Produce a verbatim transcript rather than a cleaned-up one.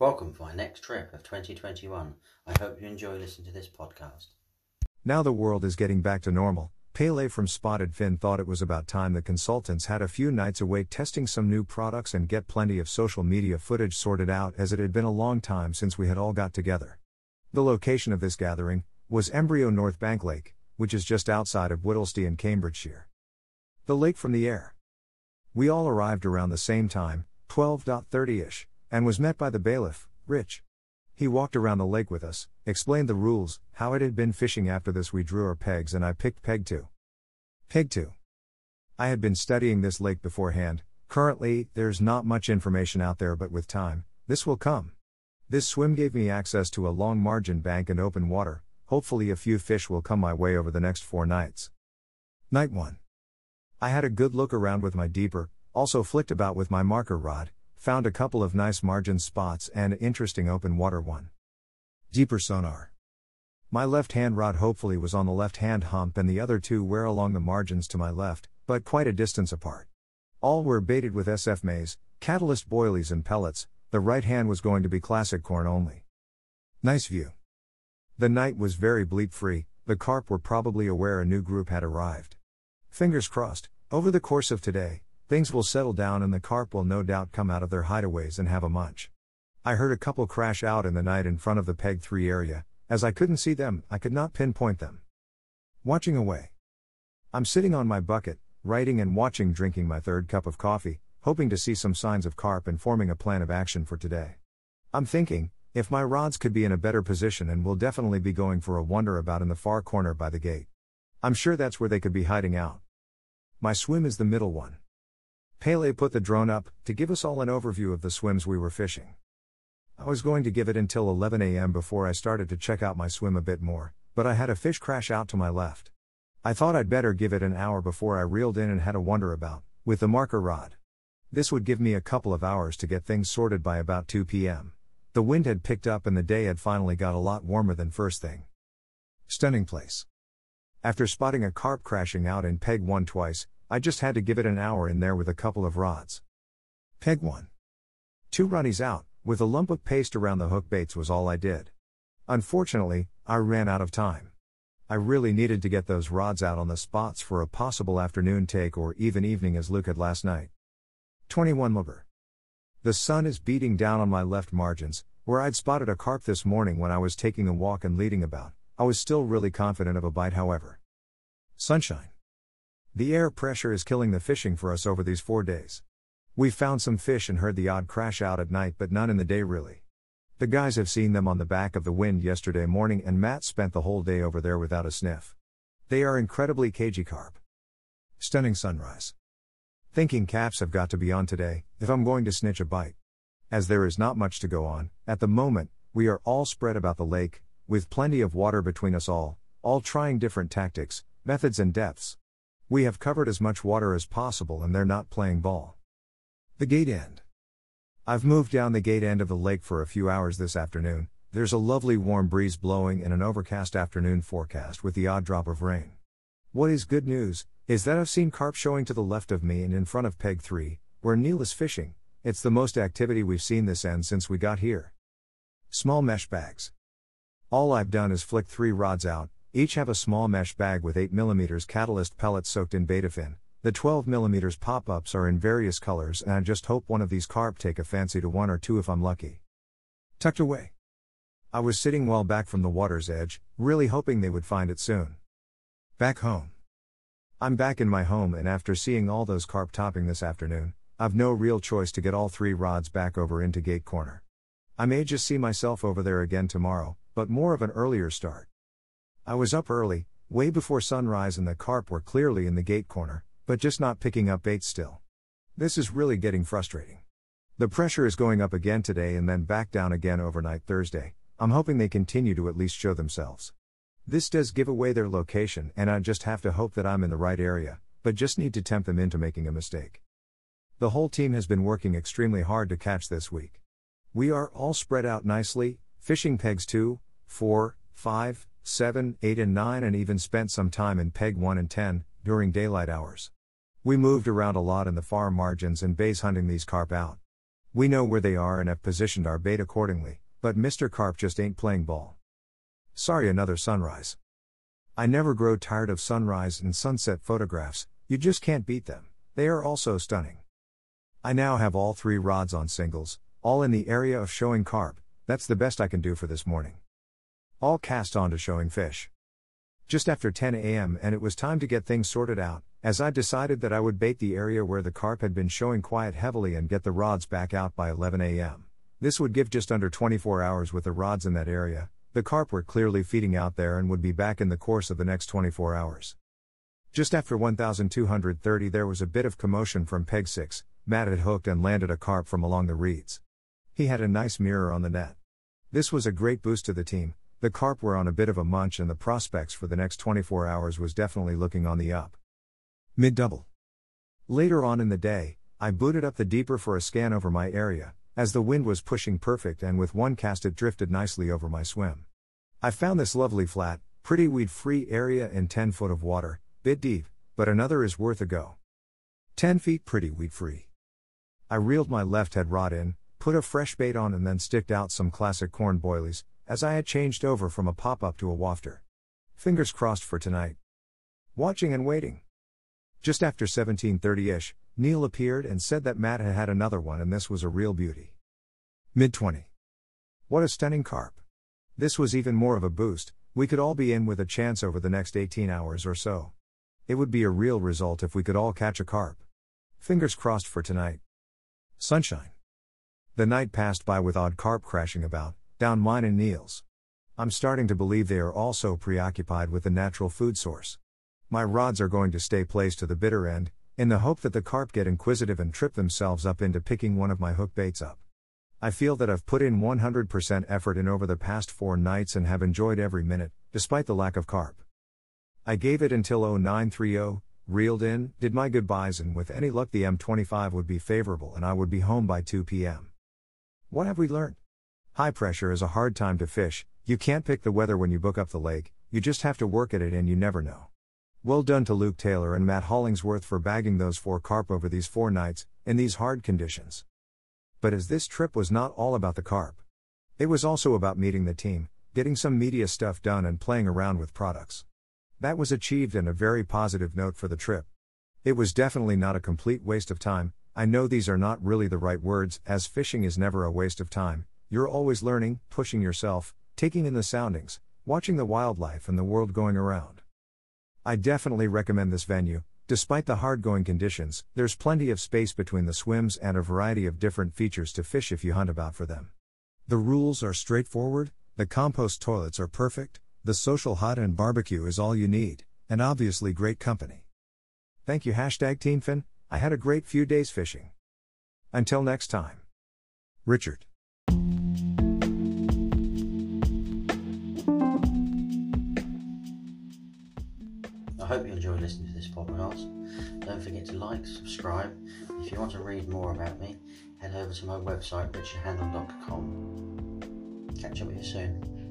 Welcome for my next trip of twenty twenty-one. I hope you enjoy listening to this podcast. Now the world is getting back to normal. Pele from Spotted Fin thought it was about time the consultants had a few nights awake testing some new products and get plenty of social media footage sorted out, as it had been a long time since we had all got together. The location of this gathering was Embryo North Bank Lake, which is just outside of Whittlesey in Cambridgeshire. The lake from the air. We all arrived around the same time, twelve thirty-ish, and was met by the bailiff, Rich. He walked around the lake with us, explained the rules, how it had been fishing. After this we drew our pegs and I picked peg two. Peg two. I had been studying this lake beforehand. Currently, there's not much information out there, but with time, this will come. This swim gave me access to a long margin bank and open water. Hopefully a few fish will come my way over the next four nights. Night one. I had a good look around with my deeper, also flicked about with my marker rod, found a couple of nice margin spots and an interesting open water one. Deeper sonar. My left hand rod hopefully was on the left hand hump and the other two were along the margins to my left, but quite a distance apart. All were baited with S F maize, catalyst boilies and pellets. The right hand was going to be classic corn only. Nice view. The night was very bleep free. The carp were probably aware a new group had arrived. Fingers crossed, over the course of today, things will settle down and the carp will no doubt come out of their hideaways and have a munch. I heard a couple crash out in the night in front of the peg three area. As I couldn't see them, I could not pinpoint them. Watching away. I'm sitting on my bucket, writing and watching, drinking my third cup of coffee, hoping to see some signs of carp and forming a plan of action for today. I'm thinking, if my rods could be in a better position, and we'll definitely be going for a wander about in the far corner by the gate. I'm sure that's where they could be hiding out. My swim is the middle one. Pele put the drone up to give us all an overview of the swims we were fishing. I was going to give it until eleven a m before I started to check out my swim a bit more, but I had a fish crash out to my left. I thought I'd better give it an hour before I reeled in and had a wander about with the marker rod. This would give me a couple of hours to get things sorted by about two p m The wind had picked up and the day had finally got a lot warmer than first thing. Stunning place. After spotting a carp crashing out in peg one twice, I just had to give it an hour in there with a couple of rods. Peg one. Two runnies out, with a lump of paste around the hook baits was all I did. Unfortunately, I ran out of time. I really needed to get those rods out on the spots for a possible afternoon take or even evening, as Luke had last night. twenty-one Lubber. The sun is beating down on my left margins, where I'd spotted a carp this morning when I was taking a walk and leading about. I was still really confident of a bite, however. Sunshine. The air pressure is killing the fishing for us over these four days. We found some fish and heard the odd crash out at night, but none in the day really. The guys have seen them on the back of the wind yesterday morning, and Matt spent the whole day over there without a sniff. They are incredibly cagey carp. Stunning sunrise. Thinking caps have got to be on today, if I'm going to snitch a bite. As there is not much to go on at the moment, we are all spread about the lake, with plenty of water between us all, all trying different tactics, methods and depths. We have covered as much water as possible and they're not playing ball. The gate end. I've moved down the gate end of the lake for a few hours this afternoon. There's a lovely warm breeze blowing in an overcast afternoon forecast with the odd drop of rain. What is good news is that I've seen carp showing to the left of me and in front of peg three, where Neil is fishing. It's the most activity we've seen this end since we got here. Small mesh bags. All I've done is flick three rods out. Each have a small mesh bag with eight millimeter catalyst pellets soaked in betafin. The twelve millimeter pop-ups are in various colors, and I just hope one of these carp take a fancy to one or two if I'm lucky. Tucked away. I was sitting well back from the water's edge, really hoping they would find it soon. Back home. I'm back in my home, and after seeing all those carp topping this afternoon, I've no real choice to get all three rods back over into gate corner. I may just see myself over there again tomorrow, but more of an earlier start. I was up early, way before sunrise, and the carp were clearly in the gate corner, but just not picking up bait still. This is really getting frustrating. The pressure is going up again today and then back down again overnight Thursday. I'm hoping they continue to at least show themselves. This does give away their location, and I just have to hope that I'm in the right area, but just need to tempt them into making a mistake. The whole team has been working extremely hard to catch this week. We are all spread out nicely, fishing pegs two, four, five, seven, eight and nine, and even spent some time in peg one and ten, during daylight hours. We moved around a lot in the far margins and bays hunting these carp out. We know where they are and have positioned our bait accordingly, but Mister Carp just ain't playing ball. Sorry, another sunrise. I never grow tired of sunrise and sunset photographs, you just can't beat them, they are also stunning. I now have all three rods on singles, all in the area of showing carp, that's the best I can do for this morning. All cast on to showing fish. Just after ten a m and it was time to get things sorted out, as I decided that I would bait the area where the carp had been showing quite heavily and get the rods back out by eleven a m This would give just under twenty-four hours with the rods in that area. The carp were clearly feeding out there and would be back in the course of the next twenty-four hours. Just after one thousand two hundred thirty there was a bit of commotion from peg six, Matt had hooked and landed a carp from along the reeds. He had a nice mirror on the net. This was a great boost to the team, the carp were on a bit of a munch and the prospects for the next twenty-four hours was definitely looking on the up. Mid-double. Later on in the day, I booted up the deeper for a scan over my area, as the wind was pushing perfect and with one cast it drifted nicely over my swim. I found this lovely flat, pretty weed-free area in ten foot of water, bit deep, but another is worth a go. ten feet pretty weed-free. I reeled my left head rod in, put a fresh bait on and then sticked out some classic corn boilies, as I had changed over from a pop-up to a wafter. Fingers crossed for tonight. Watching and waiting. Just after seventeen thirty-ish, Neil appeared and said that Matt had had another one and this was a real beauty. mid twenty. What a stunning carp. This was even more of a boost, we could all be in with a chance over the next eighteen hours or so. It would be a real result if we could all catch a carp. Fingers crossed for tonight. Sunshine. The night passed by with odd carp crashing about, down mine and Neil's. I'm starting to believe they are also preoccupied with the natural food source. My rods are going to stay placed to the bitter end, in the hope that the carp get inquisitive and trip themselves up into picking one of my hook baits up. I feel that I've put in one hundred percent effort in over the past four nights and have enjoyed every minute, despite the lack of carp. I gave it until oh nine thirty, reeled in, did my goodbyes and with any luck the M twenty-five would be favorable and I would be home by two p m What have we learned? High pressure is a hard time to fish, you can't pick the weather when you book up the lake, you just have to work at it and you never know. Well done to Luke Taylor and Matt Hollingsworth for bagging those four carp over these four nights, in these hard conditions. But as this trip was not all about the carp. It was also about meeting the team, getting some media stuff done and playing around with products. That was achieved and a very positive note for the trip. It was definitely not a complete waste of time, I know these are not really the right words, as fishing is never a waste of time, you're always learning, pushing yourself, taking in the soundings, watching the wildlife and the world going around. I definitely recommend this venue, despite the hard-going conditions, there's plenty of space between the swims and a variety of different features to fish if you hunt about for them. The rules are straightforward, the compost toilets are perfect, the social hut and barbecue is all you need, and obviously great company. Thank you hashtag TeamFin, I had a great few days fishing. Until next time. Richard. I hope you enjoyed listening to this podcast. Don't forget to like, subscribe. If you want to read more about me, head over to my website richard handel dot com. Catch up with you soon.